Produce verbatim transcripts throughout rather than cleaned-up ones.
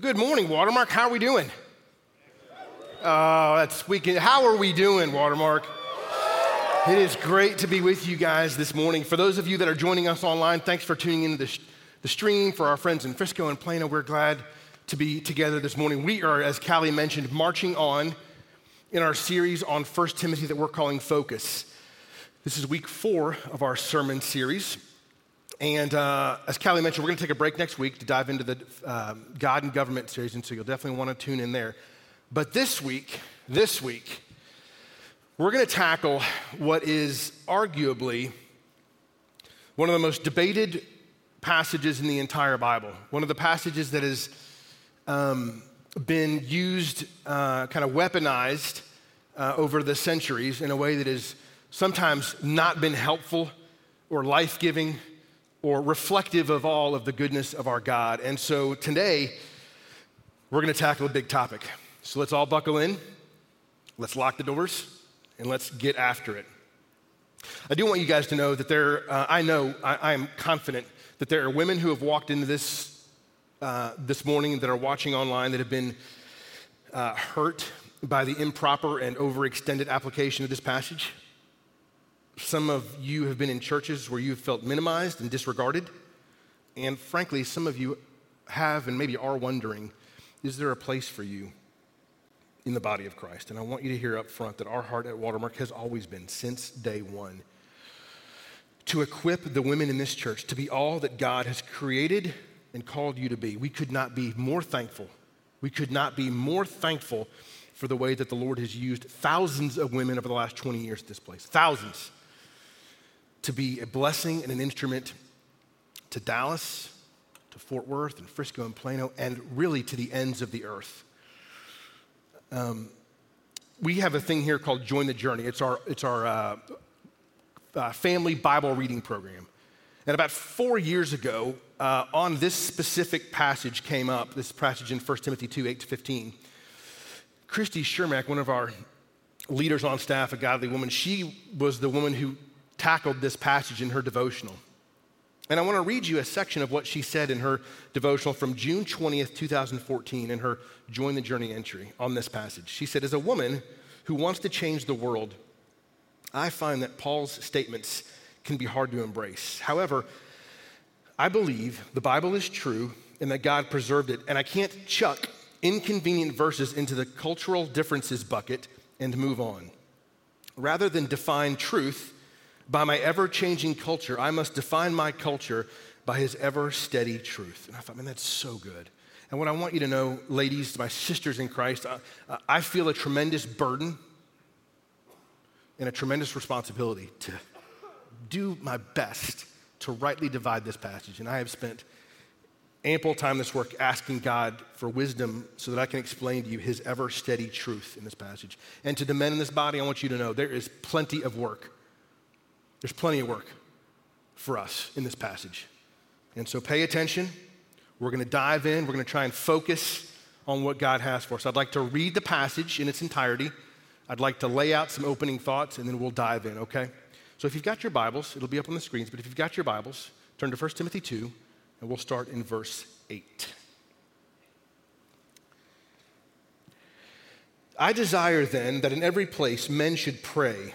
Good morning, Watermark. How are we doing? Oh, that's weekend. How are we doing, Watermark? It is great to be with you guys this morning. For those of you that are joining us online, thanks for tuning into the, sh- the stream. For our friends in Frisco and Plano, we're glad to be together this morning. We are, as Callie mentioned, marching on in our series on First Timothy that we're calling Focus. This is week four of our sermon series. And uh, as Callie mentioned, we're going to take a break next week to dive into the uh, God and government series, and so you'll definitely want to tune in there. But this week, this week, we're going to tackle what is arguably one of the most debated passages in the entire Bible, one of the passages that has um, been used, uh, kind of weaponized uh, over the centuries in a way that has sometimes not been helpful or life-giving or reflective of all of the goodness of our God. And so today, we're gonna tackle a big topic. So let's all buckle in, let's lock the doors, and let's get after it. I do want you guys to know that there, uh, I know, I, I am confident that there are women who have walked into this uh, this morning that are watching online that have been uh, hurt by the improper and overextended application of this passage. Some of you have been in churches where you've felt minimized and disregarded. And frankly, some of you have and maybe are wondering, is there a place for you in the body of Christ? And I want you to hear up front that our heart at Watermark has always been, since day one, to equip the women in this church to be all that God has created and called you to be. We could not be more thankful. We could not be more thankful for the way that the Lord has used thousands of women over the last twenty years at this place. Thousands. To be a blessing and an instrument to Dallas, to Fort Worth, and Frisco and Plano, and really to the ends of the earth. Um, we have a thing here called Join the Journey. It's our it's our uh, uh, family Bible reading program. And about four years ago, uh, on this specific passage came up, this passage in First Timothy two, eight to fifteen. Christy Shermack, one of our leaders on staff, a godly woman, she was the woman who tackled this passage in her devotional. And I want to read you a section of what she said in her devotional from June twentieth, twenty fourteen, in her Join the Journey entry on this passage. She said, as a woman who wants to change the world, I find that Paul's statements can be hard to embrace. However, I believe the Bible is true and that God preserved it, and I can't chuck inconvenient verses into the cultural differences bucket and move on. Rather than define truth by my ever-changing culture, I must define my culture by his ever-steady truth. And I thought, man, that's so good. And what I want you to know, ladies, my sisters in Christ, I, I feel a tremendous burden and a tremendous responsibility to do my best to rightly divide this passage. And I have spent ample time this work asking God for wisdom so that I can explain to you his ever-steady truth in this passage. And to the men in this body, I want you to know there is plenty of work. There's plenty of work for us in this passage. And so pay attention. We're going to dive in. We're going to try and focus on what God has for us. I'd like to read the passage in its entirety. I'd like to lay out some opening thoughts, and then we'll dive in, okay? So if you've got your Bibles, it'll be up on the screens, but if you've got your Bibles, turn to First Timothy two, and we'll start in verse eight. I desire then that in every place men should pray,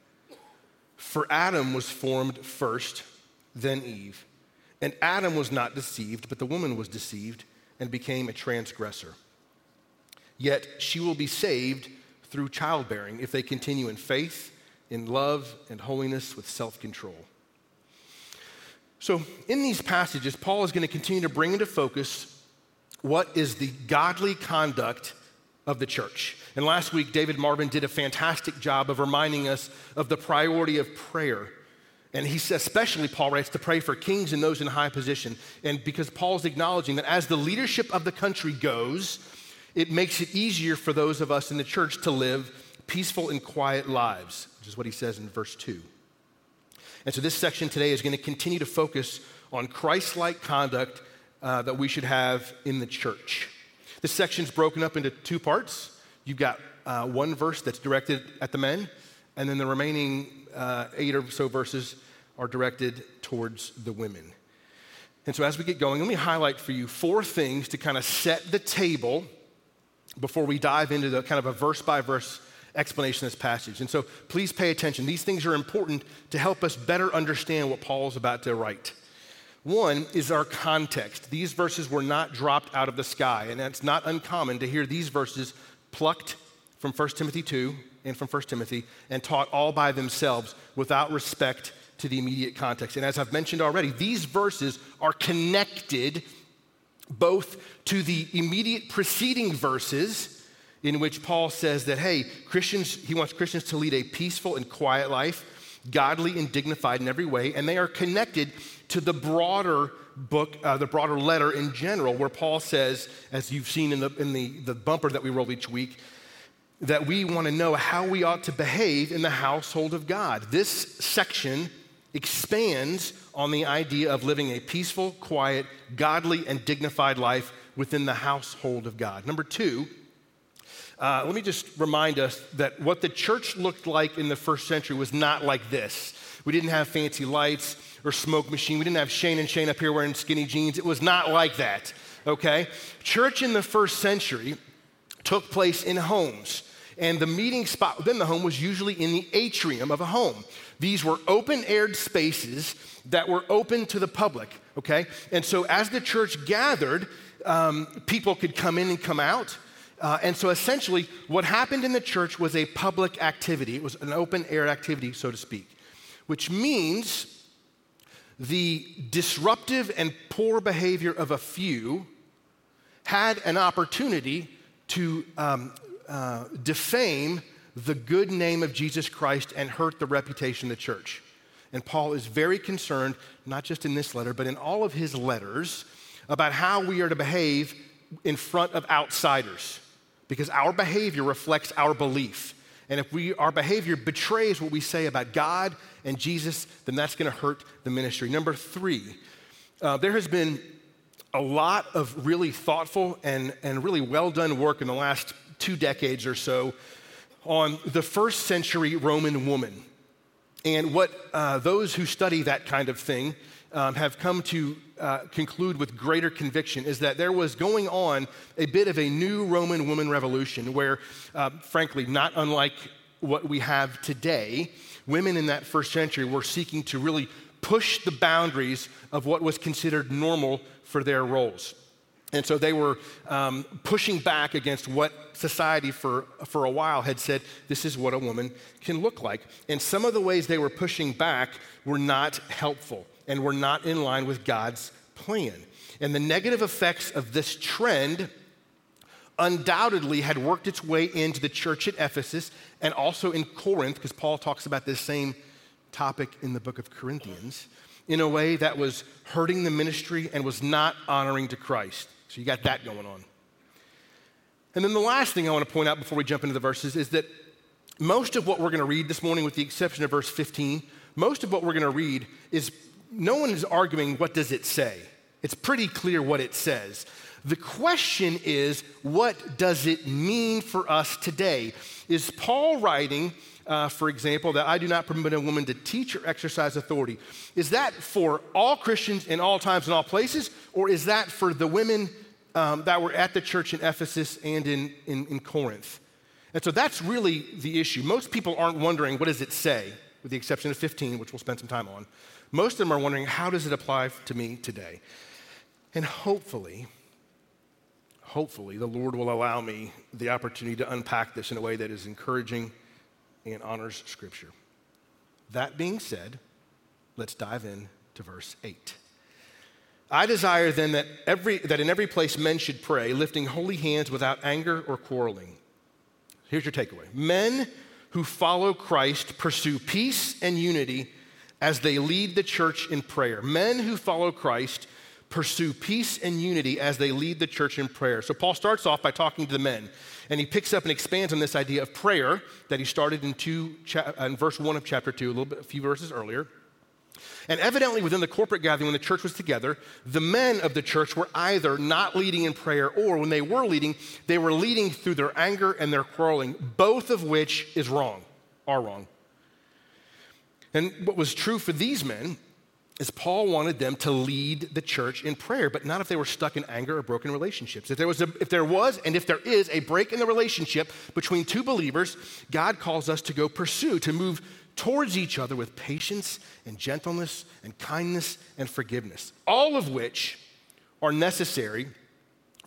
For Adam was formed first, then Eve. And Adam was not deceived, but the woman was deceived and became a transgressor. Yet she will be saved through childbearing if they continue in faith in love and holiness with self-control. So in these passages, Paul is going to continue to bring into focus what is the godly conduct of the church. And last week, David Marvin did a fantastic job of reminding us of the priority of prayer. And he says, especially, Paul writes, to pray for kings and those in high position. And because Paul's acknowledging that as the leadership of the country goes, it makes it easier for those of us in the church to live peaceful and quiet lives, which is what he says in verse two. And so this section today is going to continue to focus on Christ-like conduct uh, that we should have in the church. This section's broken up into two parts. You've got uh, one verse that's directed at the men, and then the remaining uh, eight or so verses are directed towards the women. And so as we get going, let me highlight for you four things to kind of set the table before we dive into the kind of a verse-by-verse explanation of this passage. And so please pay attention. These things are important to help us better understand what Paul's about to write. One is our context. These verses were not dropped out of the sky, and it's not uncommon to hear these verses plucked from First Timothy two and from First Timothy and taught all by themselves without respect to the immediate context. And as I've mentioned already, these verses are connected both to the immediate preceding verses in which Paul says that, hey, Christians, he wants Christians to lead a peaceful and quiet life, godly and dignified in every way, and they are connected to the broader book, uh, the broader letter in general, where Paul says, as you've seen in the, in the, the bumper that we roll each week, that we want to know how we ought to behave in the household of God. This section expands on the idea of living a peaceful, quiet, godly, and dignified life within the household of God. Number two, uh, let me just remind us that what the church looked like in the first century was not like this. We didn't have fancy lights or smoke machine. We didn't have Shane and Shane up here wearing skinny jeans. It was not like that, okay? Church in the first century took place in homes, and the meeting spot within the home was usually in the atrium of a home. These were open-aired spaces that were open to the public, okay? And so as the church gathered, um, people could come in and come out. Uh, and so essentially what happened in the church was a public activity. It was an open-air activity, so to speak, which means the disruptive and poor behavior of a few had an opportunity to um, uh, defame the good name of Jesus Christ and hurt the reputation of the church. And Paul is very concerned, not just in this letter, but in all of his letters, about how we are to behave in front of outsiders, because our behavior reflects our belief. And if we, our behavior betrays what we say about God and Jesus, then that's going to hurt the ministry. Number three, uh, there has been a lot of really thoughtful and, and really well-done work in the last two decades or so on the first century Roman woman. And what uh, those who study that kind of thing um, have come to uh, conclude with greater conviction is that there was going on a bit of a new Roman woman revolution where, uh, frankly, not unlike what we have today, women in that first century were seeking to really push the boundaries of what was considered normal for their roles. And so they were um, pushing back against what society for, for a while had said, this is what a woman can look like. And some of the ways they were pushing back were not helpful and were not in line with God's plan. And the negative effects of this trend undoubtedly had worked its way into the church at Ephesus and also in Corinth, because Paul talks about this same topic in the book of Corinthians, in a way that was hurting the ministry and was not honoring to Christ. So you got that going on. And then the last thing I want to point out before we jump into the verses is that most of what we're going to read this morning, with the exception of verse fifteen, most of what we're going to read is, no one is arguing what does it say. It's pretty clear what it says. The question is, what does it mean for us today? Is Paul writing, Uh, for example, that I do not permit a woman to teach or exercise authority? Is that for all Christians in all times and all places, or is that for the women um, that were at the church in Ephesus and in, in, in Corinth? And so that's really the issue. Most people aren't wondering what does it say, with the exception of fifteen, which we'll spend some time on. Most of them are wondering, how does it apply to me today? And hopefully, hopefully the Lord will allow me the opportunity to unpack this in a way that is encouraging and honors Scripture. That being said, let's dive in to verse eight. I desire then that every that in every place men should pray, lifting holy hands without anger or quarreling. Here's your takeaway. Men who follow Christ pursue peace and unity as they lead the church in prayer. Men who follow Christ pursue peace and unity as they lead the church in prayer. So Paul starts off by talking to the men, and he picks up and expands on this idea of prayer that he started in, two, in verse one of chapter two, a little bit, a few verses earlier. And evidently within the corporate gathering when the church was together, the men of the church were either not leading in prayer or when they were leading, they were leading through their anger and their quarreling, both of which is wrong, are wrong. And what was true for these men is Paul wanted them to lead the church in prayer, but not if they were stuck in anger or broken relationships. If there was, a, if there was and if there is a break in the relationship between two believers, God calls us to go pursue, to move towards each other with patience and gentleness and kindness and forgiveness, all of which are necessary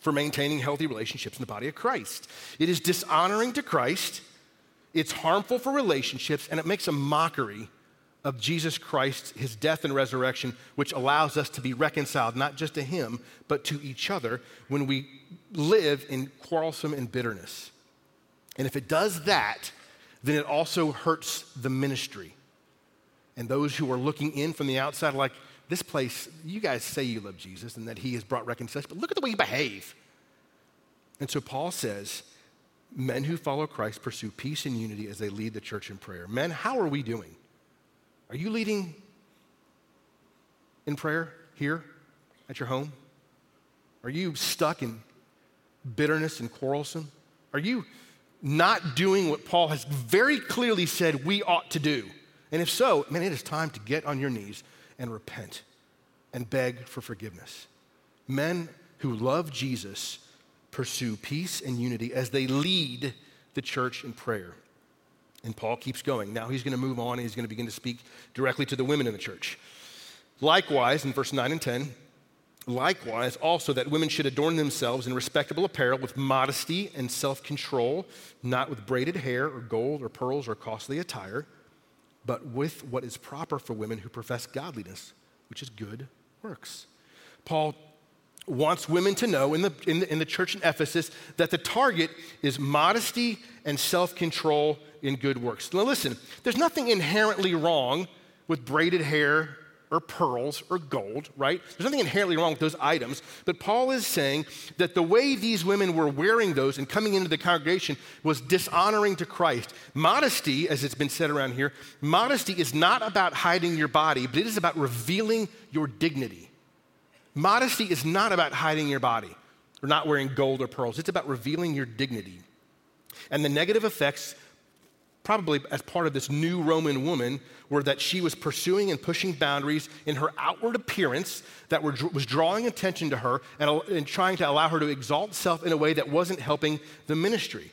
for maintaining healthy relationships in the body of Christ. It is dishonoring to Christ, it's harmful for relationships, and it makes a mockery of Jesus Christ, his death and resurrection, which allows us to be reconciled not just to him, but to each other when we live in quarrelsome and bitterness. And if it does that, then it also hurts the ministry. And those who are looking in from the outside are like, this place, you guys say you love Jesus and that he has brought reconciliation, but look at the way you behave. And so Paul says, men who follow Christ pursue peace and unity as they lead the church in prayer. Men, how are we doing? Are you leading in prayer here at your home? Are you stuck in bitterness and quarrelsome? Are you not doing what Paul has very clearly said we ought to do? And if so, man, it is time to get on your knees and repent and beg for forgiveness. Men who love Jesus pursue peace and unity as they lead the church in prayer. And Paul keeps going. Now he's going to move on and he's going to begin to speak directly to the women in the church. Likewise, in verse nine and ten, likewise also that women should adorn themselves in respectable apparel with modesty and self-control, not with braided hair or gold or pearls or costly attire, but with what is proper for women who profess godliness, which is good works. Paul wants women to know in the, in the, in the church in Ephesus that the target is modesty and self-control in good works. Now listen, there's nothing inherently wrong with braided hair or pearls or gold, right? There's nothing inherently wrong with those items, but Paul is saying that the way these women were wearing those and coming into the congregation was dishonoring to Christ. Modesty, as it's been said around here, modesty is not about hiding your body, but it is about revealing your dignity. Modesty is not about hiding your body or not wearing gold or pearls. It's about revealing your dignity. And the negative effects, probably as part of this new Roman woman, were that she was pursuing and pushing boundaries in her outward appearance that were, was drawing attention to her and, and trying to allow her to exalt self in a way that wasn't helping the ministry.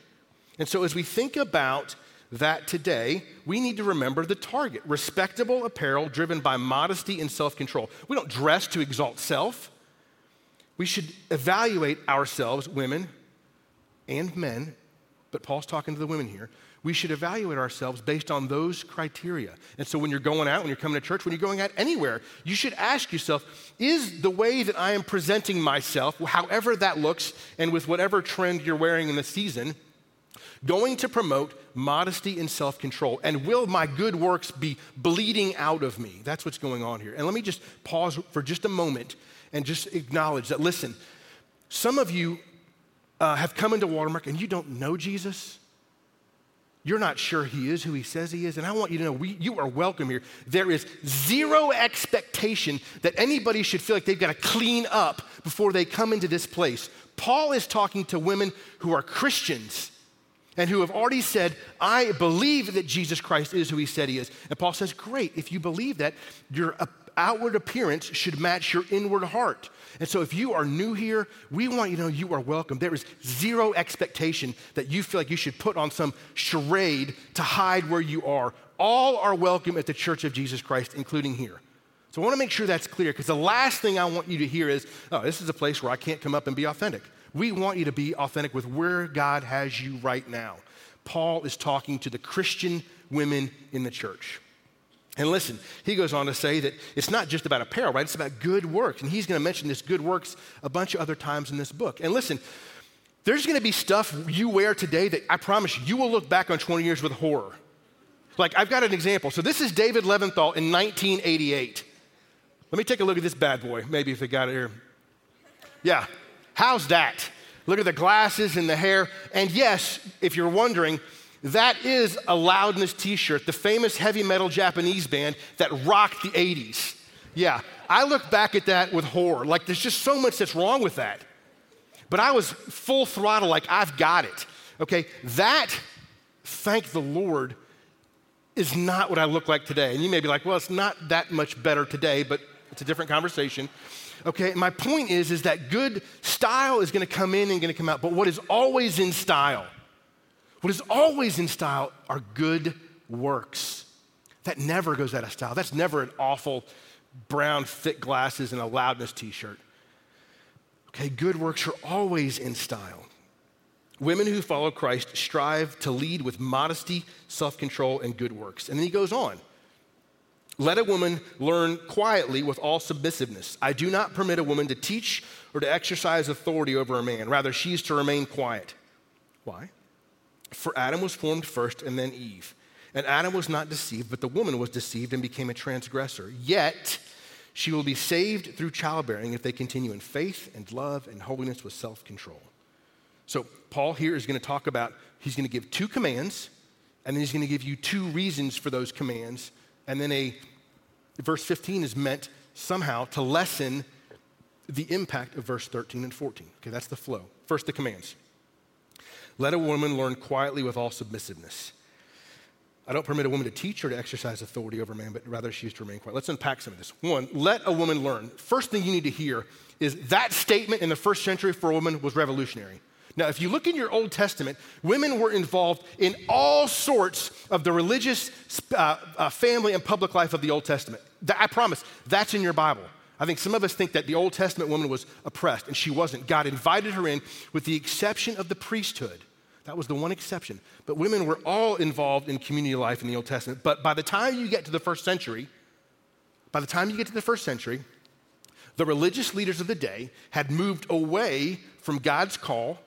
And so as we think about that today, we need to remember the target. Respectable apparel driven by modesty and self-control. We don't dress to exalt self. We should evaluate ourselves, women and men, but Paul's talking to the women here. We should evaluate ourselves based on those criteria. And so when you're going out, when you're coming to church, when you're going out anywhere, you should ask yourself, is the way that I am presenting myself, however that looks, and with whatever trend you're wearing in the season, going to promote modesty and self-control? And will my good works be bleeding out of me? That's what's going on here. And let me just pause for just a moment and just acknowledge that, listen, some of you uh, have come into Watermark and you don't know Jesus. You're not sure he is who he says he is, and I want you to know we, you are welcome here. There is zero expectation that anybody should feel like they've got to clean up before they come into this place. Paul is talking to women who are Christians and who have already said, I believe that Jesus Christ is who he said he is. And Paul says, great, if you believe that, your outward appearance should match your inward heart. And so if you are new here, we want you to know you are welcome. There is zero expectation that you feel like you should put on some charade to hide where you are. All are welcome at the Church of Jesus Christ, including here. So I want to make sure that's clear, because the last thing I want you to hear is, oh, this is a place where I can't come up and be authentic. We want you to be authentic with where God has you right now. Paul is talking to the Christian women in the church. And listen, he goes on to say that it's not just about apparel, right? It's about good works. And he's going to mention this good works a bunch of other times in this book. And listen, there's going to be stuff you wear today that I promise you will look back on twenty years with horror. Like, I've got an example. So this is David Leventhal in nineteen eighty-eight. Let me take a look at this bad boy, maybe if they got it here. Yeah, how's that? Look at the glasses and the hair. And yes, if you're wondering, that is a Loudness t-shirt, the famous heavy metal Japanese band that rocked the eighties. Yeah, I look back at that with horror. Like, there's just so much that's wrong with that. But I was full throttle, like, I've got it. Okay, that, thank the Lord, is not what I look like today. And you may be like, well, it's not that much better today, but it's a different conversation. Okay, my point is, is that good style is going to come in and going to come out, but what is always in style, what is always in style are good works. That never goes out of style. That's never an awful brown thick glasses and a Loudness t-shirt. Okay, good works are always in style. Women who follow Christ strive to lead with modesty, self-control, and good works. And then he goes on. Let a woman learn quietly with all submissiveness. I do not permit a woman to teach or to exercise authority over a man. Rather, she is to remain quiet. Why? For Adam was formed first and then Eve. And Adam was not deceived, but the woman was deceived and became a transgressor. Yet she will be saved through childbearing if they continue in faith and love and holiness with self-control. So Paul here is going to talk about, he's going to give two commands, and then he's going to give you two reasons for those commands. And then a verse fifteen is meant somehow to lessen the impact of verse thirteen and fourteen. Okay, that's the flow. First, the commands. Let a woman learn quietly with all submissiveness. I don't permit a woman to teach or to exercise authority over a man, but rather she is to remain quiet. Let's unpack some of this. One, let a woman learn. First thing you need to hear is that statement in the first century for a woman was revolutionary. Now, if you look in your Old Testament, women were involved in all sorts of the religious, uh, uh, family, and public life of the Old Testament. Th- I promise, that's in your Bible. I think some of us think that the Old Testament woman was oppressed, and she wasn't. God invited her in with the exception of the priesthood. That was the one exception. But women were all involved in community life in the Old Testament. But by the time you get to the first century, by the time you get to the first century, the religious leaders of the day had moved away from God's call.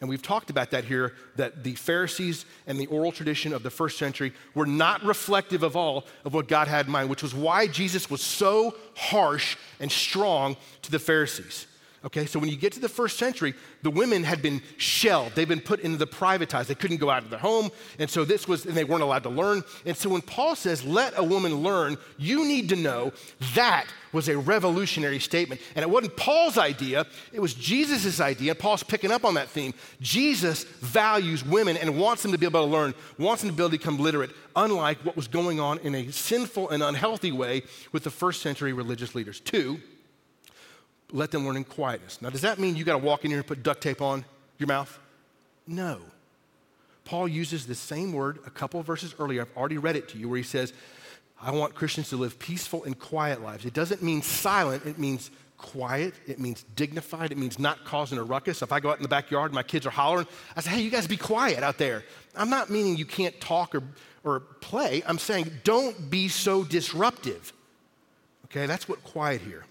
And we've talked about that here, that the Pharisees and the oral tradition of the first century were not reflective of all of what God had in mind, which was why Jesus was so harsh and strong to the Pharisees. Okay, so when you get to the first century, the women had been shelled. They'd been put into the privatized. They couldn't go out of their home. And so this was, and they weren't allowed to learn. And so when Paul says, let a woman learn, you need to know that was a revolutionary statement. And it wasn't Paul's idea. It was Jesus's idea. Paul's picking up on that theme. Jesus values women and wants them to be able to learn, wants them to be able to become literate, unlike what was going on in a sinful and unhealthy way with the first century religious leaders. Two, let them learn in quietness. Now, does that mean you got to walk in here and put duct tape on your mouth? No. Paul uses the same word a couple of verses earlier. I've already read it to you where he says, I want Christians to live peaceful and quiet lives. It doesn't mean silent. It means quiet. It means dignified. It means not causing a ruckus. If I go out in the backyard and my kids are hollering, I say, hey, you guys be quiet out there. I'm not meaning you can't talk or, or play. I'm saying don't be so disruptive. Okay, that's what quiet here.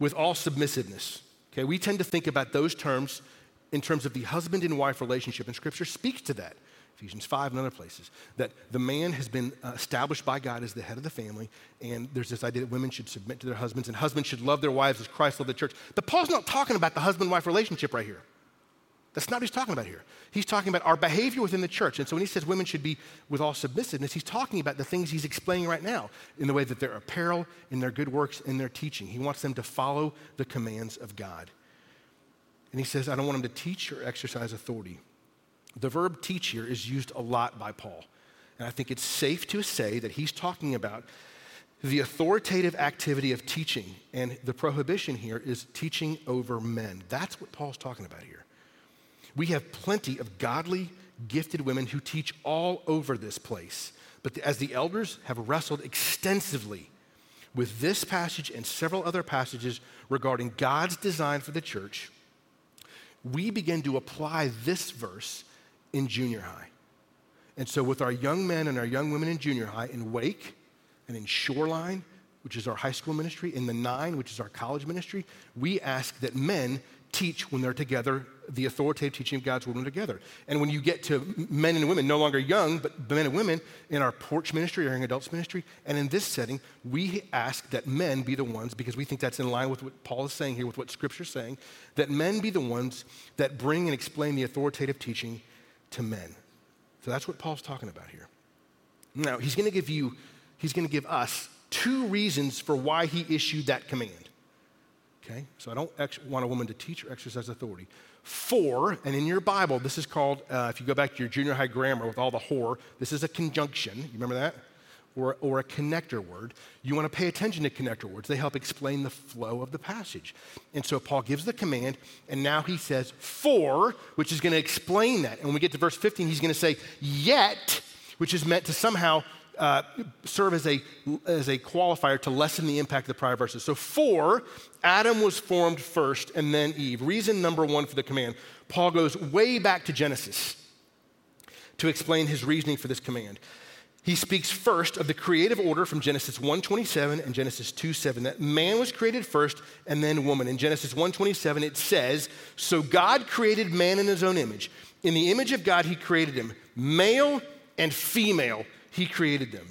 With all submissiveness. Okay, we tend to think about those terms in terms of the husband and wife relationship, and Scripture speaks to that. Ephesians five and other places, that the man has been established by God as the head of the family, and there's this idea that women should submit to their husbands, and husbands should love their wives as Christ loved the church. But Paul's not talking about the husband-wife relationship right here. That's not what he's talking about here. He's talking about our behavior within the church. And so when he says women should be with all submissiveness, he's talking about the things he's explaining right now in the way that their apparel, in their good works, in their teaching. He wants them to follow the commands of God. And he says, I don't want them to teach or exercise authority. The verb teach here is used a lot by Paul. And I think it's safe to say that he's talking about the authoritative activity of teaching. And the prohibition here is teaching over men. That's what Paul's talking about here. We have plenty of godly, gifted women who teach all over this place. But as the elders have wrestled extensively with this passage and several other passages regarding God's design for the church, we begin to apply this verse in junior high. And so with our young men and our young women in junior high, in Wake and in Shoreline, which is our high school ministry, in the Nine, which is our college ministry, we ask that men teach when they're together, the authoritative teaching of God's word when together. And when you get to men and women, no longer young, but men and women in our porch ministry or in adults ministry, and in this setting, we ask that men be the ones, because we think that's in line with what Paul is saying here, with what Scripture's saying, that men be the ones that bring and explain the authoritative teaching to men. So that's what Paul's talking about here. Now, he's going to give you, he's going to give us two reasons for why he issued that command. Okay, so I don't ex- want a woman to teach or exercise authority. Four, and in your Bible, this is called, uh, if you go back to your junior high grammar with all the whore, this is a conjunction, you remember that? Or, or a connector word. You want to pay attention to connector words. They help explain the flow of the passage. And so Paul gives the command, and now he says for, which is going to explain that. And when we get to verse fifteen, he's going to say yet, which is meant to somehow Uh, serve as a as a qualifier to lessen the impact of the prior verses. So four, Adam was formed first and then Eve. Reason number one for the command. Paul goes way back to Genesis to explain his reasoning for this command. He speaks first of the creative order from Genesis one twenty-seven and Genesis two seven, that man was created first and then woman. In Genesis one twenty-seven it says, so God created man in his own image. In the image of God he created him, male and female he created them.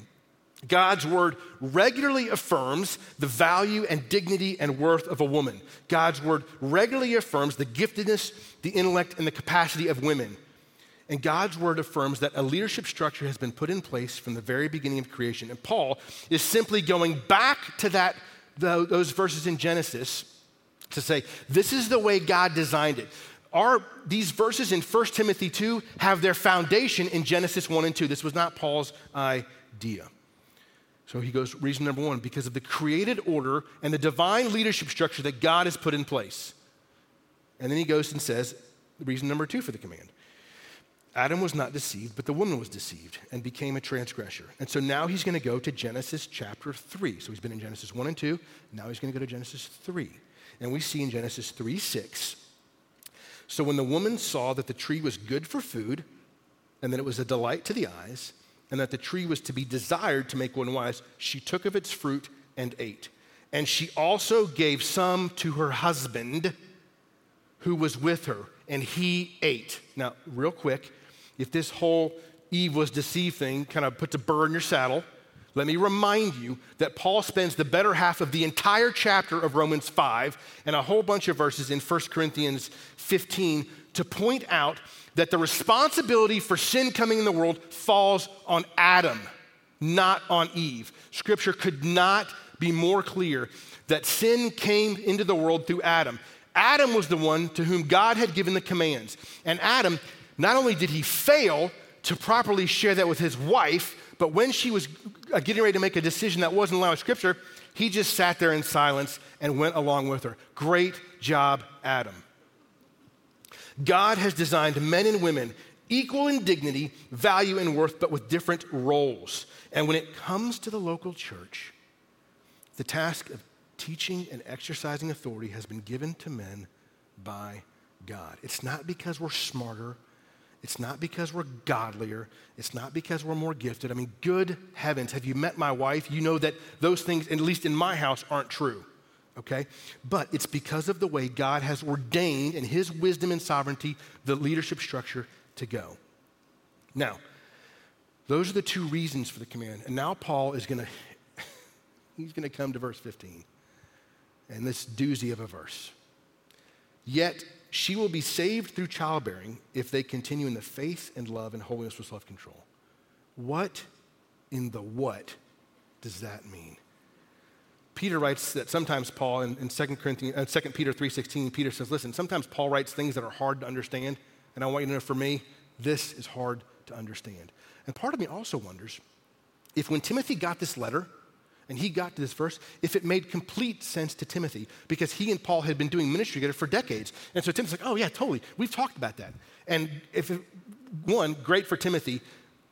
God's word regularly affirms the value and dignity and worth of a woman. God's word regularly affirms the giftedness, the intellect, and the capacity of women. And God's word affirms that a leadership structure has been put in place from the very beginning of creation. And Paul is simply going back to that those verses in Genesis to say, this is the way God designed it. Our, these verses in First Timothy two have their foundation in Genesis one and two. This was not Paul's idea. So he goes, reason number one, because of the created order and the divine leadership structure that God has put in place. And then he goes and says, reason number two for the command. Adam was not deceived, but the woman was deceived and became a transgressor. And so now he's going to go to Genesis chapter three. So he's been in Genesis one and two. Now he's going to go to Genesis three. And we see in Genesis three six, so when the woman saw that the tree was good for food, and that it was a delight to the eyes, and that the tree was to be desired to make one wise, she took of its fruit and ate. And she also gave some to her husband who was with her, and he ate. Now, real quick, if this whole Eve was deceived thing kind of puts a burr in your saddle, let me remind you that Paul spends the better half of the entire chapter of Romans five and a whole bunch of verses in First Corinthians fifteen to point out that the responsibility for sin coming in the world falls on Adam, not on Eve. Scripture could not be more clear that sin came into the world through Adam. Adam was the one to whom God had given the commands. And Adam, not only did he fail to properly share that with his wife, but when she was getting ready to make a decision that wasn't allowed in Scripture, he just sat there in silence and went along with her. Great job, Adam. God has designed men and women equal in dignity, value, and worth, but with different roles. And when it comes to the local church, the task of teaching and exercising authority has been given to men by God. It's not because we're smarter. It's not because we're godlier. It's not because we're more gifted. I mean, good heavens, have you met my wife? You know that those things, at least in my house, aren't true, okay? But it's because of the way God has ordained in his wisdom and sovereignty the leadership structure to go. Now, those are the two reasons for the command. And now Paul is going to, he's going to come to verse fifteen and this doozy of a verse. Yet, she will be saved through childbearing if they continue in the faith and love and holiness with self-control. What in the what does that mean? Peter writes that sometimes Paul in, in Second Corinthians, uh, Second Peter three sixteen, Peter says, listen, sometimes Paul writes things that are hard to understand, and I want you to know for me, this is hard to understand. And part of me also wonders if when Timothy got this letter, and he got to this verse, if it made complete sense to Timothy, because he and Paul had been doing ministry together for decades. And so Timothy's like, oh yeah, totally. We've talked about that. And if it, one, great for Timothy.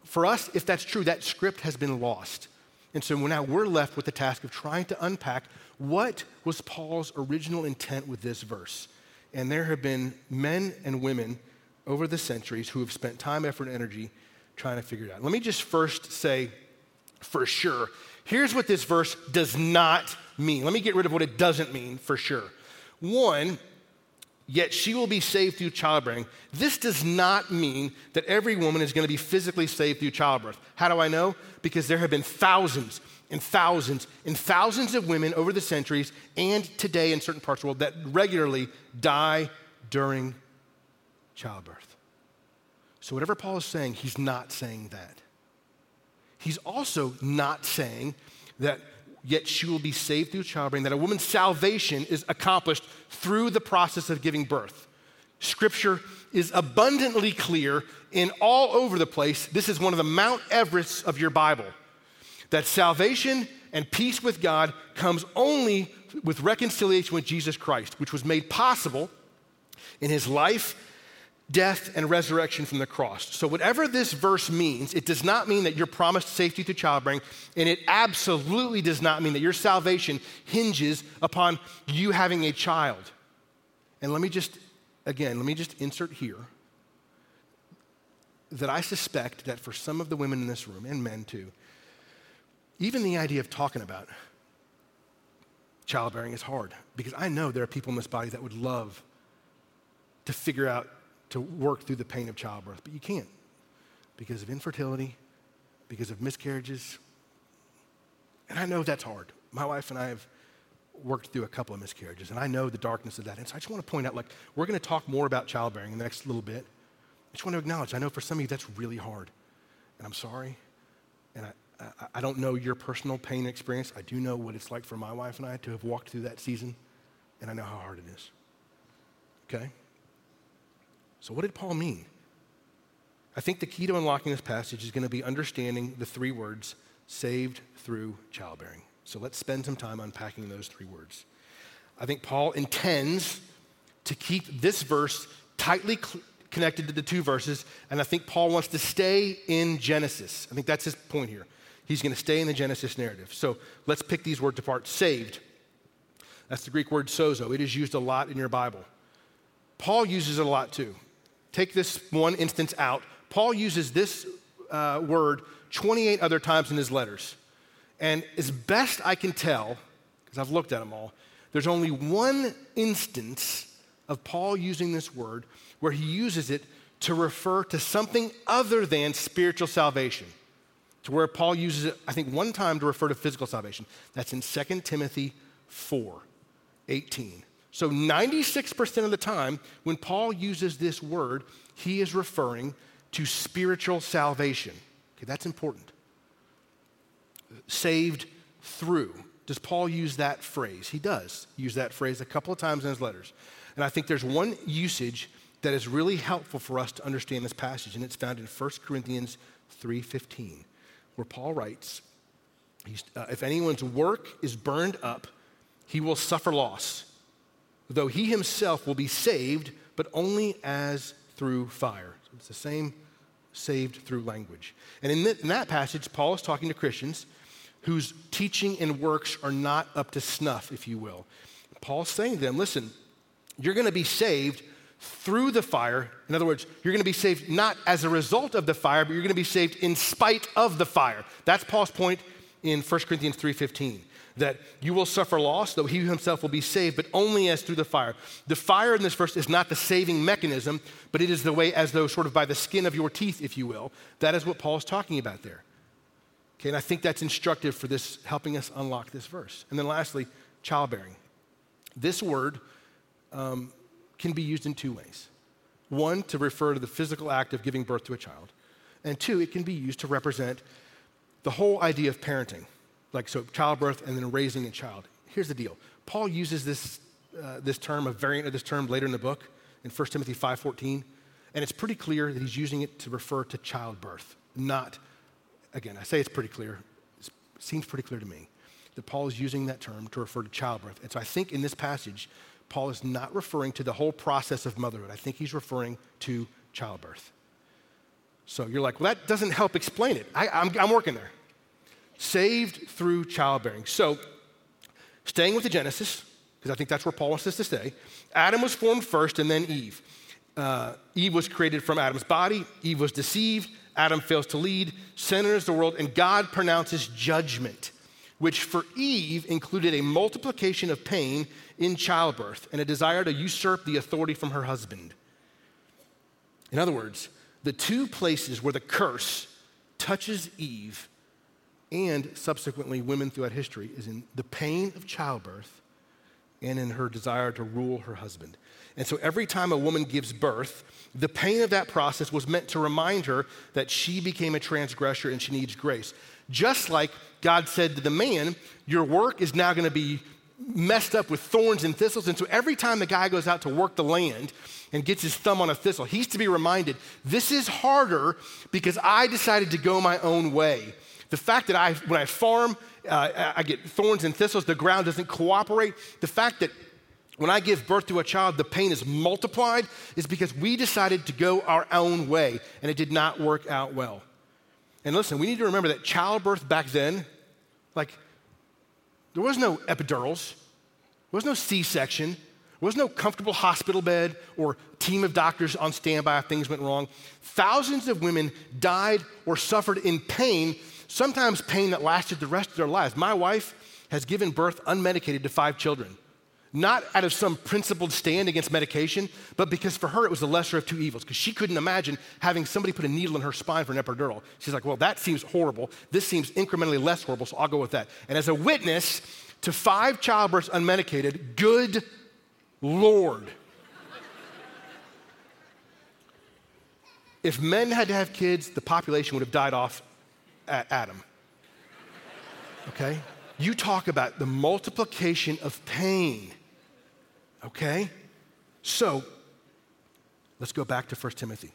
For us, if that's true, that script has been lost. And so now we're left with the task of trying to unpack what was Paul's original intent with this verse. And there have been men and women over the centuries who have spent time, effort, and energy trying to figure it out. Let me just first say for sure, here's what this verse does not mean. Let me get rid of what it doesn't mean for sure. One, yet she will be saved through childbearing. This does not mean that every woman is going to be physically saved through childbirth. How do I know? Because there have been thousands and thousands and thousands of women over the centuries and today in certain parts of the world that regularly die during childbirth. So whatever Paul is saying, he's not saying that. He's also not saying that yet she will be saved through childbearing, that a woman's salvation is accomplished through the process of giving birth. Scripture is abundantly clear and all over the place. This is one of the Mount Everests of your Bible, that salvation and peace with God comes only with reconciliation with Jesus Christ, which was made possible in his life, death, and resurrection from the cross. So whatever this verse means, it does not mean that you're promised safety through childbearing, and it absolutely does not mean that your salvation hinges upon you having a child. And let me just, again, let me just insert here that I suspect that for some of the women in this room, and men too, even the idea of talking about childbearing is hard, because I know there are people in this body that would love to figure out to work through the pain of childbirth, but you can't because of infertility, because of miscarriages. And I know that's hard. My wife and I have worked through a couple of miscarriages, and I know the darkness of that. And so I just want to point out, like, we're going to talk more about childbearing in the next little bit. I just want to acknowledge, I know for some of you that's really hard, and I'm sorry. And I, I, I don't know your personal pain and experience. I do know what it's like for my wife and I to have walked through that season, and I know how hard it is, okay? So what did Paul mean? I think the key to unlocking this passage is going to be understanding the three words, saved through childbearing. So let's spend some time unpacking those three words. I think Paul intends to keep this verse tightly cl- connected to the two verses, and I think Paul wants to stay in Genesis. I think that's his point here. He's going to stay in the Genesis narrative. So let's pick these words apart. Saved, that's the Greek word sozo. It is used a lot in your Bible. Paul uses it a lot too. Take this one instance out. Paul uses this uh, word twenty-eight other times in his letters. And as best I can tell, because I've looked at them all, there's only one instance of Paul using this word where he uses it to refer to something other than spiritual salvation, to where Paul uses it, I think, one time to refer to physical salvation. That's in Second Timothy four eighteen. So ninety-six percent of the time when Paul uses this word, he is referring to spiritual salvation. Okay, that's important. Saved through. Does Paul use that phrase? He does use that phrase a couple of times in his letters. And I think there's one usage that is really helpful for us to understand this passage, and it's found in First Corinthians three fifteen, where Paul writes, uh, if anyone's work is burned up, he will suffer loss, though he himself will be saved, but only as through fire. So it's the same saved through language. And in, th- in that passage, Paul is talking to Christians whose teaching and works are not up to snuff, if you will. Paul's saying to them, listen, you're going to be saved through the fire. In other words, you're going to be saved not as a result of the fire, but you're going to be saved in spite of the fire. That's Paul's point in First Corinthians three fifteen. That you will suffer loss, though he himself will be saved, but only as through the fire. The fire in this verse is not the saving mechanism, but it is the way as though sort of by the skin of your teeth, if you will. That is what Paul's talking about there. Okay, and I think that's instructive for this, helping us unlock this verse. And then lastly, childbearing. This word um, can be used in two ways. One, to refer to the physical act of giving birth to a child. And two, it can be used to represent the whole idea of parenting. Like, so childbirth and then raising a child. Here's the deal. Paul uses this uh, this term, a variant of this term later in the book in First Timothy five fourteen, and it's pretty clear that he's using it to refer to childbirth, not, again, I say it's pretty clear, it seems pretty clear to me that Paul is using that term to refer to childbirth. And so I think in this passage, Paul is not referring to the whole process of motherhood. I think he's referring to childbirth. So you're like, well, that doesn't help explain it. I, I'm, I'm working there. Saved through childbearing. So, staying with the Genesis, because I think that's where Paul wants us to stay, Adam was formed first and then Eve. Uh, Eve was created from Adam's body. Eve was deceived. Adam fails to lead. Sin enters the world, and God pronounces judgment, which for Eve included a multiplication of pain in childbirth and a desire to usurp the authority from her husband. In other words, the two places where the curse touches Eve and subsequently women throughout history is in the pain of childbirth and in her desire to rule her husband. And so every time a woman gives birth, the pain of that process was meant to remind her that she became a transgressor and she needs grace. Just like God said to the man, your work is now going to be messed up with thorns and thistles. And so every time the guy goes out to work the land and gets his thumb on a thistle, he's to be reminded, this is harder because I decided to go my own way. The fact that I, when I farm, uh, I get thorns and thistles, the ground doesn't cooperate. The fact that when I give birth to a child, the pain is multiplied is because we decided to go our own way and it did not work out well. And listen, we need to remember that childbirth back then, like, there was no epidurals, there was no C-section, there was no comfortable hospital bed or team of doctors on standby if things went wrong. Thousands of women died or suffered in pain, sometimes pain that lasted the rest of their lives. My wife has given birth unmedicated to five children, not out of some principled stand against medication, but because for her it was the lesser of two evils, because she couldn't imagine having somebody put a needle in her spine for an epidural. She's like, well, that seems horrible. This seems incrementally less horrible, so I'll go with that. And as a witness to five childbirths unmedicated, good Lord. If men had to have kids, the population would have died off at Adam. Okay? You talk about the multiplication of pain. Okay? So, let's go back to First Timothy.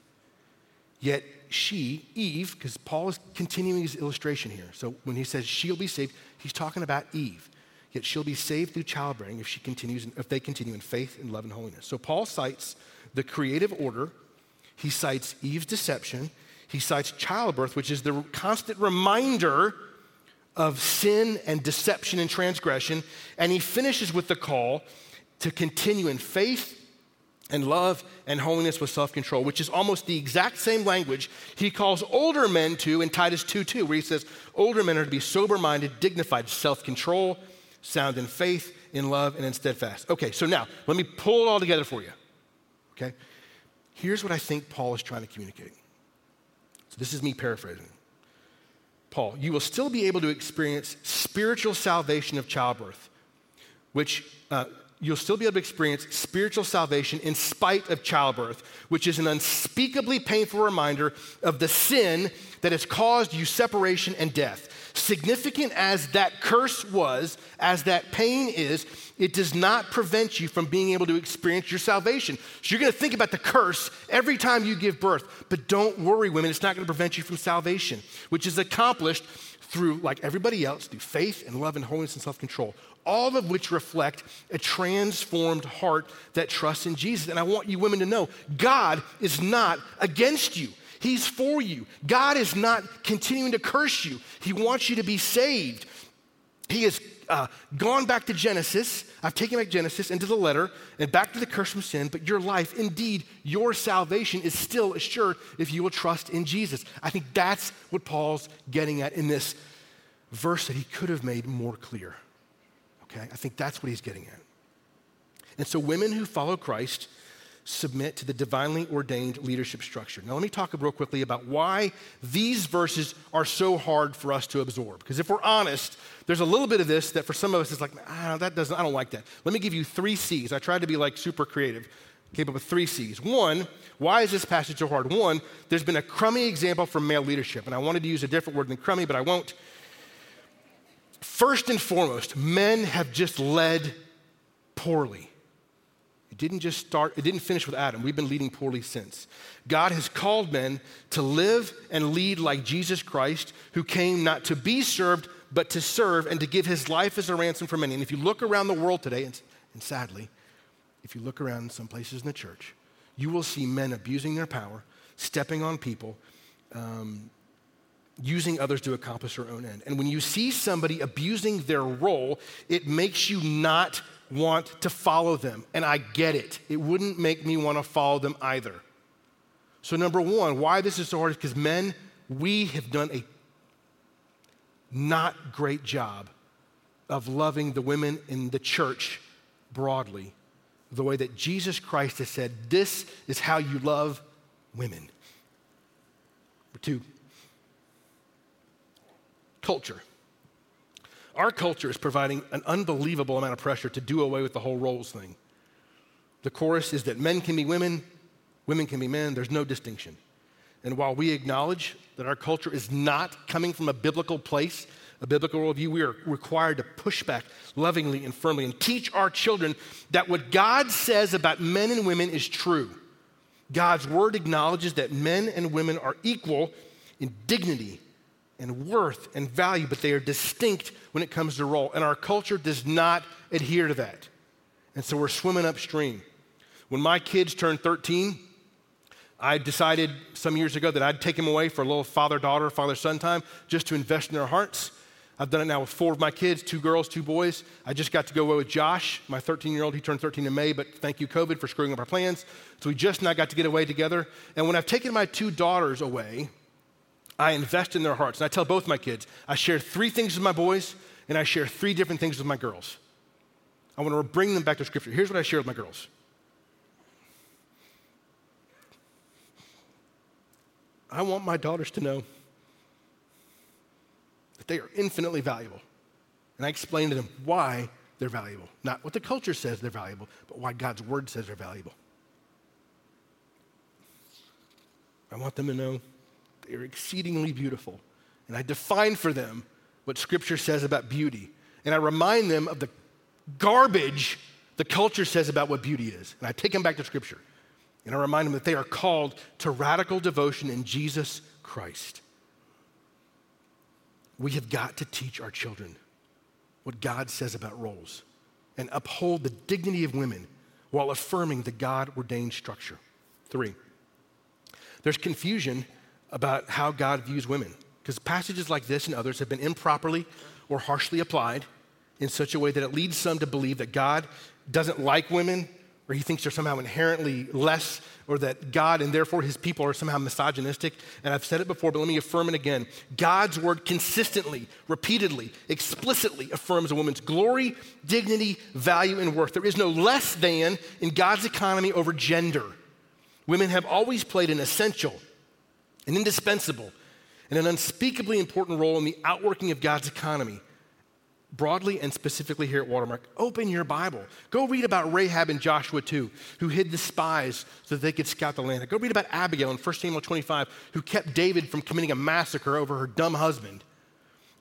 Yet she, Eve, because Paul is continuing his illustration here. So when he says she'll be saved, he's talking about Eve. Yet she'll be saved through childbearing if she continues, if they continue in faith and love and holiness. So Paul cites the creative order. He cites Eve's deception. He cites childbirth, which is the constant reminder of sin and deception and transgression. And he finishes with the call to continue in faith and love and holiness with self-control, which is almost the exact same language he calls older men to in Titus two two, where he says, older men are to be sober-minded, dignified, self-control, sound in faith, in love, and in steadfast. Okay, so now, let me pull it all together for you, okay? Here's what I think Paul is trying to communicate. So this is me paraphrasing. Paul, you will still be able to experience spiritual salvation of childbirth, which uh, you'll still be able to experience spiritual salvation in spite of childbirth, which is an unspeakably painful reminder of the sin that has caused you separation and death. Significant as that curse was, as that pain is, it does not prevent you from being able to experience your salvation. So you're going to think about the curse every time you give birth, but don't worry, women, it's not going to prevent you from salvation, which is accomplished through, like everybody else, through faith and love and holiness and self-control, all of which reflect a transformed heart that trusts in Jesus. And I want you women to know, God is not against you. He's for you. God is not continuing to curse you. He wants you to be saved. He has uh, gone back to Genesis. I've taken back Genesis into the letter and back to the curse from sin, but your life, indeed, your salvation is still assured if you will trust in Jesus. I think that's what Paul's getting at in this verse that he could have made more clear, okay? I think that's what he's getting at. And so women who follow Christ submit to the divinely ordained leadership structure. Now, let me talk real quickly about why these verses are so hard for us to absorb. Because if we're honest, there's a little bit of this that for some of us is like, ah, that doesn't, I don't like that. Let me give you three C's. I tried to be like super creative. Came up with three C's. One, why is this passage so hard? One, there's been a crummy example from male leadership. And I wanted to use a different word than crummy, but I won't. First and foremost, men have just led poorly. It didn't just start, it didn't finish with Adam. We've been leading poorly since. God has called men to live and lead like Jesus Christ, who came not to be served, but to serve and to give his life as a ransom for many. And if you look around the world today, and, and sadly, if you look around in some places in the church, you will see men abusing their power, stepping on people, um, using others to accomplish her own end. And when you see somebody abusing their role, it makes you not want to follow them. And I get it. It wouldn't make me want to follow them either. So number one, why this is so hard is because men, we have done a not great job of loving the women in the church broadly, the way that Jesus Christ has said, this is how you love women. Number two, culture. Our culture is providing an unbelievable amount of pressure to do away with the whole roles thing. The chorus is that men can be women, women can be men, there's no distinction. And while we acknowledge that our culture is not coming from a biblical place, a biblical worldview, we are required to push back lovingly and firmly and teach our children that what God says about men and women is true. God's word acknowledges that men and women are equal in dignity and worth and value, but they are distinct when it comes to role. And our culture does not adhere to that. And so we're swimming upstream. When my kids turned thirteen, I decided some years ago that I'd take them away for a little father-daughter, father-son time just to invest in their hearts. I've done it now with four of my kids, two girls, two boys. I just got to go away with Josh, my thirteen-year-old. He turned thirteen in May, but thank you, COVID, for screwing up our plans. So we just now got to get away together. And when I've taken my two daughters away, I invest in their hearts. And I tell both my kids, I share three things with my boys, and I share three different things with my girls. I want to bring them back to Scripture. Here's what I share with my girls. I want my daughters to know that they are infinitely valuable. And I explain to them why they're valuable. Not what the culture says they're valuable, but why God's word says they're valuable. I want them to know they are exceedingly beautiful. And I define for them what Scripture says about beauty. And I remind them of the garbage the culture says about what beauty is. And I take them back to Scripture. And I remind them that they are called to radical devotion in Jesus Christ. We have got to teach our children what God says about roles and uphold the dignity of women while affirming the God-ordained structure. Three, there's confusion about how God views women because passages like this and others have been improperly or harshly applied in such a way that it leads some to believe that God doesn't like women, or he thinks they're somehow inherently less, or that God and therefore his people are somehow misogynistic. And I've said it before, but let me affirm it again. God's word consistently, repeatedly, explicitly affirms a woman's glory, dignity, value, and worth. There is no less than in God's economy over gender. Women have always played an essential, an indispensable, and an unspeakably important role in the outworking of God's economy. Broadly and specifically here at Watermark, open your Bible. Go read about Rahab and Joshua two, who hid the spies so that they could scout the land. Go read about Abigail in First Samuel twenty-five, who kept David from committing a massacre over her dumb husband.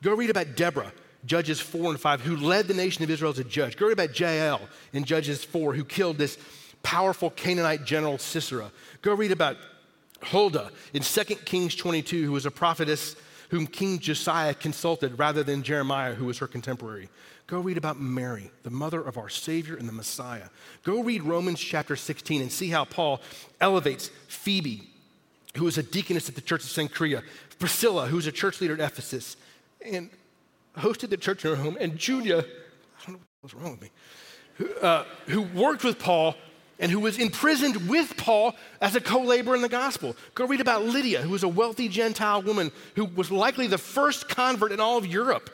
Go read about Deborah, Judges four and five, who led the nation of Israel as a judge. Go read about Jael in Judges four, who killed this powerful Canaanite general Sisera. Go read about Huldah in Second Kings twenty-two, who was a prophetess whom King Josiah consulted rather than Jeremiah, who was her contemporary. Go read about Mary, the mother of our Savior and the Messiah. Go read Romans chapter sixteen and see how Paul elevates Phoebe, who was a deaconess at the church of Cenchrea, Priscilla, who was a church leader at Ephesus, and hosted the church in her home, and Junia, I don't know what's wrong with me, who, uh, who worked with Paul and who was imprisoned with Paul as a co-laborer in the gospel. Go read about Lydia, who was a wealthy Gentile woman who was likely the first convert in all of Europe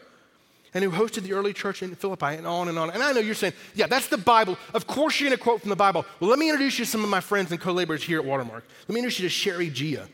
and who hosted the early church in Philippi, and on and on. And I know you're saying, yeah, that's the Bible. Of course you're going to quote from the Bible. Well, let me introduce you to some of my friends and co-laborers here at Watermark. Let me introduce you to Sherry Gia,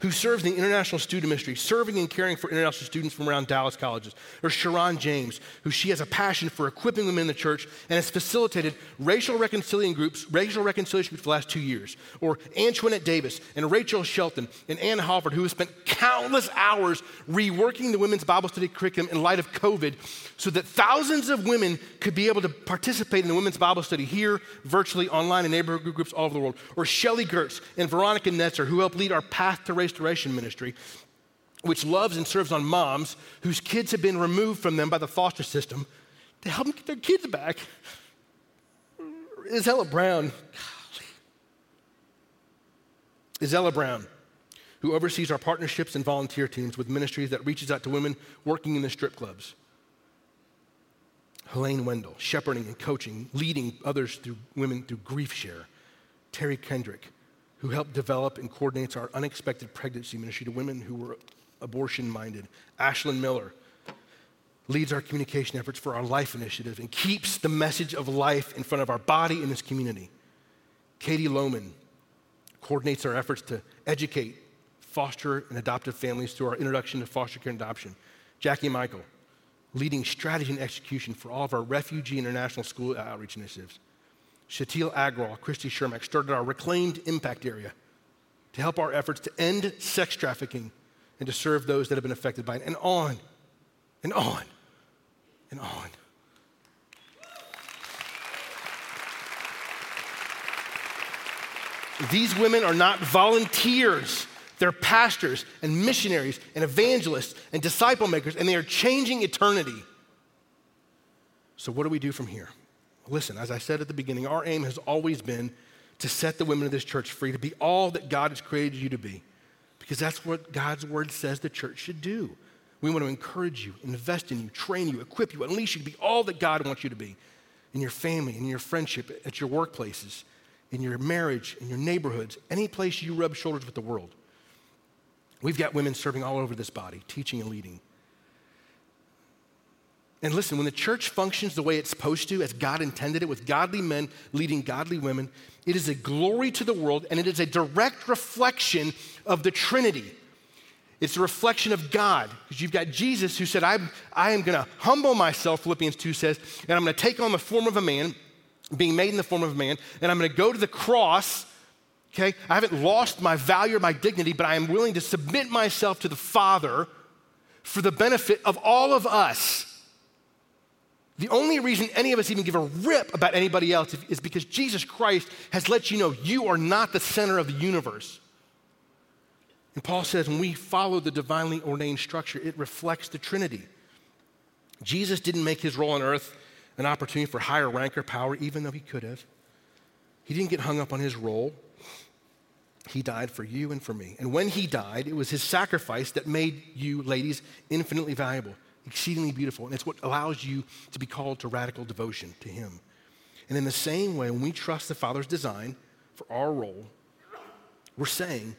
who serves in the International Student Ministry, serving and caring for international students from around Dallas colleges, or Sharon James, who she has a passion for equipping women in the church and has facilitated racial reconciliation groups, racial reconciliation groups for the last two years, or Antoinette Davis and Rachel Shelton and Ann Halford, who has spent countless hours reworking the women's Bible study curriculum in light of COVID so that thousands of women could be able to participate in the women's Bible study here, virtually, online, in neighborhood groups all over the world, or Shelley Gertz and Veronica Netzer, who helped lead our Path to Race Restoration Ministry, which loves and serves on moms whose kids have been removed from them by the foster system to help them get their kids back. Is Ella Brown, is Ella Brown, who oversees our partnerships and volunteer teams with ministries that reaches out to women working in the strip clubs. Helene Wendell, shepherding and coaching, leading others through women through grief share. Terry Kendrick, who helped develop and coordinates our unexpected pregnancy ministry to women who were abortion-minded. Ashlyn Miller leads our communication efforts for our life initiative and keeps the message of life in front of our body in this community. Katie Lohman coordinates our efforts to educate foster and adoptive families through our introduction to foster care and adoption. Jackie Michael, leading strategy and execution for all of our refugee international school outreach initiatives. Shatil Agrawal, Christy Shermack started our Reclaimed Impact Area to help our efforts to end sex trafficking and to serve those that have been affected by it, and on and on and on. These women are not volunteers. They're pastors and missionaries and evangelists and disciple makers, and they are changing eternity. So what do we do from here? Listen, as I said at the beginning, our aim has always been to set the women of this church free, to be all that God has created you to be, because that's what God's word says the church should do. We want to encourage you, invest in you, train you, equip you, unleash you to be all that God wants you to be in your family, in your friendship, at your workplaces, in your marriage, in your neighborhoods, any place you rub shoulders with the world. We've got women serving all over this body, teaching and leading. And listen, when the church functions the way it's supposed to, as God intended it, with godly men leading godly women, it is a glory to the world, and it is a direct reflection of the Trinity. It's a reflection of God, because you've got Jesus who said, I, I am going to humble myself, Philippians two says, and I'm going to take on the form of a man, being made in the form of a man, and I'm going to go to the cross, okay? I haven't lost my value or my dignity, but I am willing to submit myself to the Father for the benefit of all of us. The only reason any of us even give a rip about anybody else is because Jesus Christ has let you know you are not the center of the universe. And Paul says when we follow the divinely ordained structure, it reflects the Trinity. Jesus didn't make his role on earth an opportunity for higher rank or power, even though he could have. He didn't get hung up on his role. He died for you and for me. And when he died, it was his sacrifice that made you, ladies, infinitely valuable, exceedingly beautiful, and it's what allows you to be called to radical devotion to him. And in the same way, when we trust the Father's design for our role, we're saying,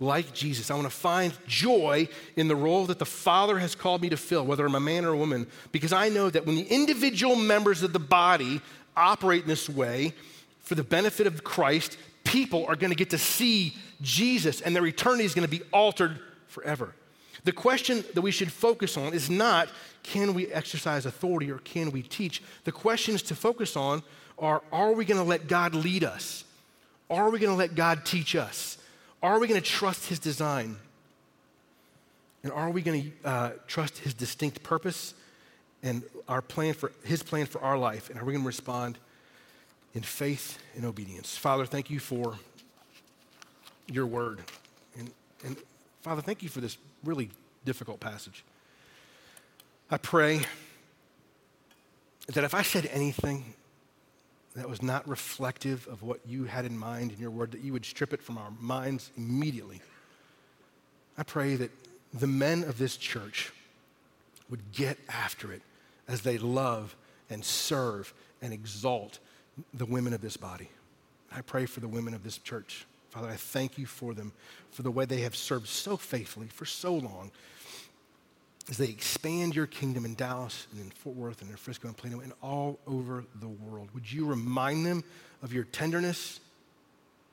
like Jesus, I want to find joy in the role that the Father has called me to fill, whether I'm a man or a woman, because I know that when the individual members of the body operate in this way for the benefit of Christ, people are going to get to see Jesus, and their eternity is going to be altered forever. The question that we should focus on is not, can we exercise authority or can we teach? The questions to focus on are, are we going to let God lead us? Are we going to let God teach us? Are we going to trust his design? And are we going to uh, trust his distinct purpose and our plan for his plan for our life? And are we going to respond in faith and obedience? Father, thank you for your word. And, and Father, thank you for this really difficult passage. I pray that if I said anything that was not reflective of what you had in mind in your word, that you would strip it from our minds immediately. I pray that the men of this church would get after it as they love and serve and exalt the women of this body. I pray for the women of this church. Father, I thank you for them, for the way they have served so faithfully for so long as they expand your kingdom in Dallas and in Fort Worth and in Frisco and Plano and all over the world. Would you remind them of your tenderness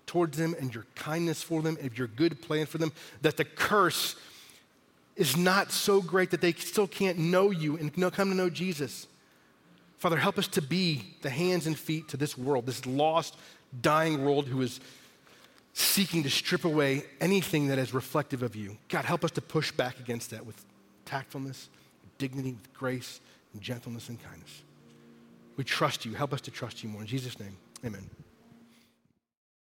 towards them and your kindness for them, of your good plan for them, that the curse is not so great that they still can't know you and come to know Jesus. Father, help us to be the hands and feet to this world, this lost, dying world who is seeking to strip away anything that is reflective of you. God, help us to push back against that with tactfulness, with dignity, with grace, and gentleness and kindness. We trust you. Help us to trust you more. In Jesus' name, amen.